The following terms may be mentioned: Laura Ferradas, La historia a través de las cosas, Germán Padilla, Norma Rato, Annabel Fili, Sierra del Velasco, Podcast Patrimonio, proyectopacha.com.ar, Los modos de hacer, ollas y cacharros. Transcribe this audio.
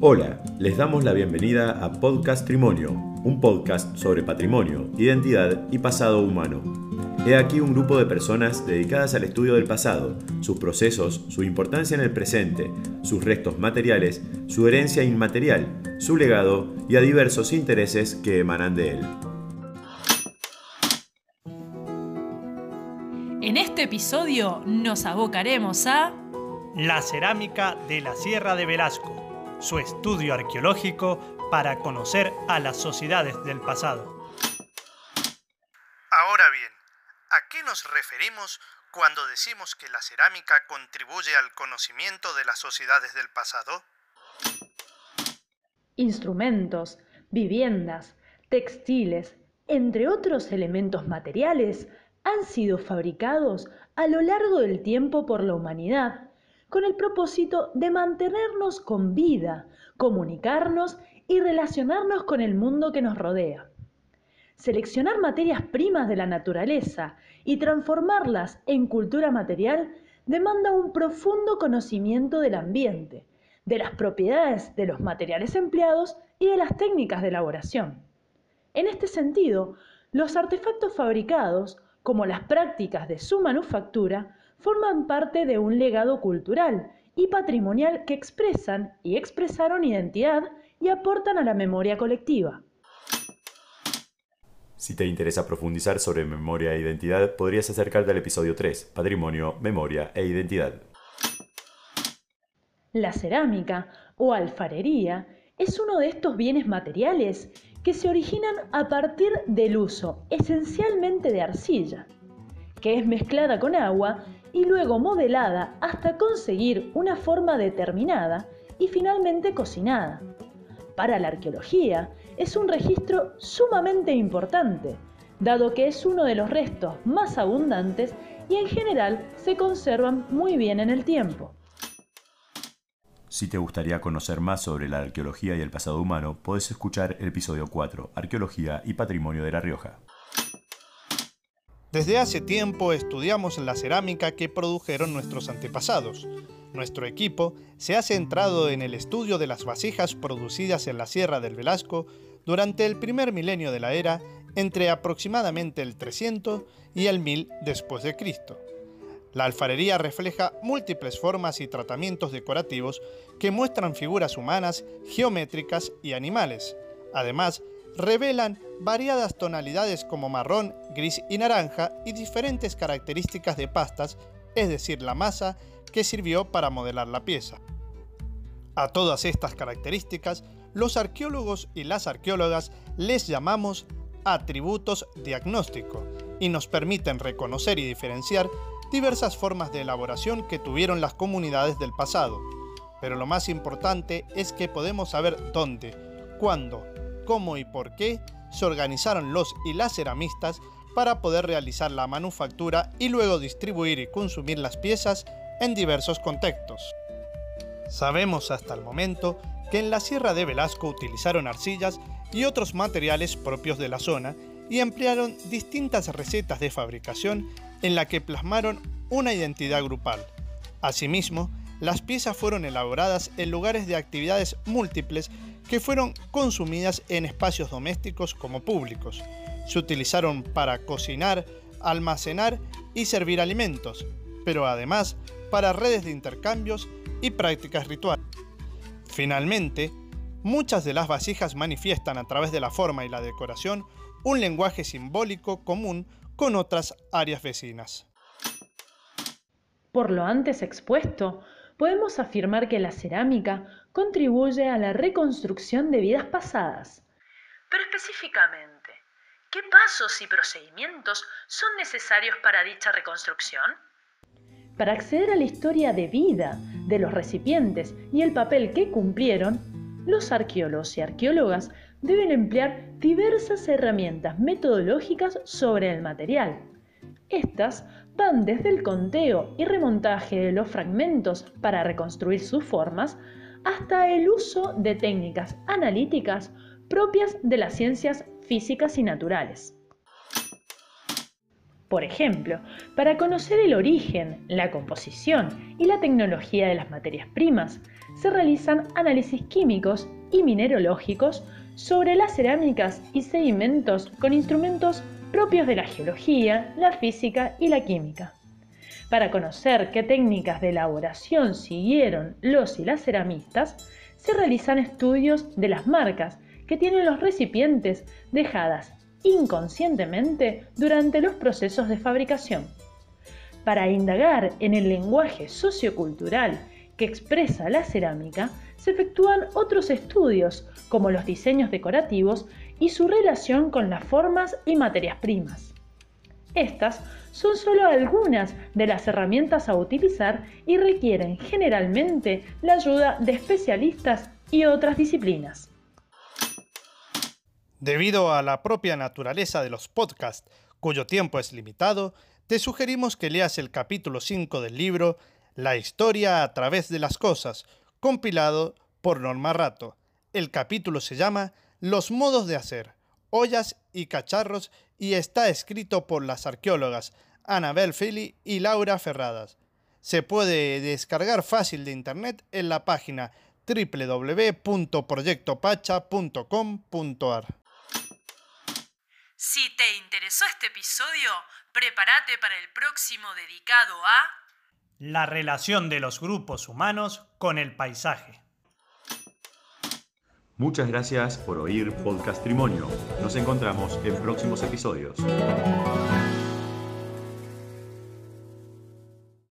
Hola, les damos la bienvenida a Podcast Patrimonio, un podcast sobre patrimonio, identidad y pasado humano. He aquí un grupo de personas dedicadas al estudio del pasado, sus procesos, su importancia en el presente, sus restos materiales, su herencia inmaterial, su legado y a diversos intereses que emanan de él. En este episodio nos abocaremos a la cerámica de la Sierra de Velasco, su estudio arqueológico para conocer a las sociedades del pasado. Ahora bien, ¿a qué nos referimos cuando decimos que la cerámica contribuye al conocimiento de las sociedades del pasado? Instrumentos, viviendas, textiles, entre otros elementos materiales, han sido fabricados a lo largo del tiempo por la humanidad, con el propósito de mantenernos con vida, comunicarnos y relacionarnos con el mundo que nos rodea. Seleccionar materias primas de la naturaleza y transformarlas en cultura material demanda un profundo conocimiento del ambiente, de las propiedades de los materiales empleados y de las técnicas de elaboración. En este sentido, los artefactos fabricados, como las prácticas de su manufactura, forman parte de un legado cultural y patrimonial que expresan y expresaron identidad y aportan a la memoria colectiva. Si te interesa profundizar sobre memoria e identidad, podrías acercarte al episodio 3, Patrimonio, Memoria e Identidad. La cerámica o alfarería es uno de estos bienes materiales que se originan a partir del uso esencialmente de arcilla, que es mezclada con agua y luego modelada hasta conseguir una forma determinada y finalmente cocinada. Para la arqueología es un registro sumamente importante, dado que es uno de los restos más abundantes y en general se conservan muy bien en el tiempo. Si te gustaría conocer más sobre la arqueología y el pasado humano, podés escuchar el episodio 4, Arqueología y Patrimonio de La Rioja. Desde hace tiempo estudiamos la cerámica que produjeron nuestros antepasados. Nuestro equipo se ha centrado en el estudio de las vasijas producidas en la Sierra del Velasco durante el primer milenio de la era, entre aproximadamente el 300 y el 1000 después de Cristo. La alfarería refleja múltiples formas y tratamientos decorativos que muestran figuras humanas, geométricas y animales. Además, revelan variadas tonalidades como marrón, gris y naranja y diferentes características de pastas, es decir, la masa que sirvió para modelar la pieza. A todas estas características, los arqueólogos y las arqueólogas les llamamos atributos diagnósticos y nos permiten reconocer y diferenciar diversas formas de elaboración que tuvieron las comunidades del pasado. Pero lo más importante es que podemos saber dónde, cuándo, cómo y por qué se organizaron los y las ceramistas para poder realizar la manufactura y luego distribuir y consumir las piezas en diversos contextos. Sabemos hasta el momento que en la Sierra de Velasco utilizaron arcillas y otros materiales propios de la zona y emplearon distintas recetas de fabricación en la que plasmaron una identidad grupal. Asimismo, las piezas fueron elaboradas en lugares de actividades múltiples que fueron consumidas en espacios domésticos como públicos. Se utilizaron para cocinar, almacenar y servir alimentos, pero además para redes de intercambios y prácticas rituales. Finalmente, muchas de las vasijas manifiestan a través de la forma y la decoración un lenguaje simbólico común con otras áreas vecinas. Por lo antes expuesto, podemos afirmar que la cerámica contribuye a la reconstrucción de vidas pasadas. Pero específicamente, ¿qué pasos y procedimientos son necesarios para dicha reconstrucción? Para acceder a la historia de vida de los recipientes y el papel que cumplieron, los arqueólogos y arqueólogas deben emplear diversas herramientas metodológicas sobre el material. Estas van desde el conteo y remontaje de los fragmentos para reconstruir sus formas, hasta el uso de técnicas analíticas propias de las ciencias físicas y naturales. por ejemplo, para conocer el origen, la composición y la tecnología de las materias primas, se realizan análisis químicos y mineralógicos sobre las cerámicas y sedimentos con instrumentos propios de la geología, la física y la química. Para conocer qué técnicas de elaboración siguieron los y las ceramistas, se realizan estudios de las marcas que tienen los recipientes dejadas inconscientemente durante los procesos de fabricación. Para indagar en el lenguaje sociocultural que expresa la cerámica, se efectúan otros estudios como los diseños decorativos y su relación con las formas y materias primas. Estas son solo algunas de las herramientas a utilizar y requieren generalmente la ayuda de especialistas y otras disciplinas. Debido a la propia naturaleza de los podcasts, cuyo tiempo es limitado, te sugerimos que leas el capítulo 5 del libro La historia a través de las cosas, compilado por Norma Rato. El capítulo se llama Los modos de hacer, ollas y cacharros y está escrito por las arqueólogas Annabel Fili y Laura Ferradas. Se puede descargar fácil de internet en la página www.proyectopacha.com.ar. Si te interesó este episodio, prepárate para el próximo dedicado a la relación de los grupos humanos con el paisaje. Muchas gracias por oír Podcast Patrimonio. Nos encontramos en próximos episodios.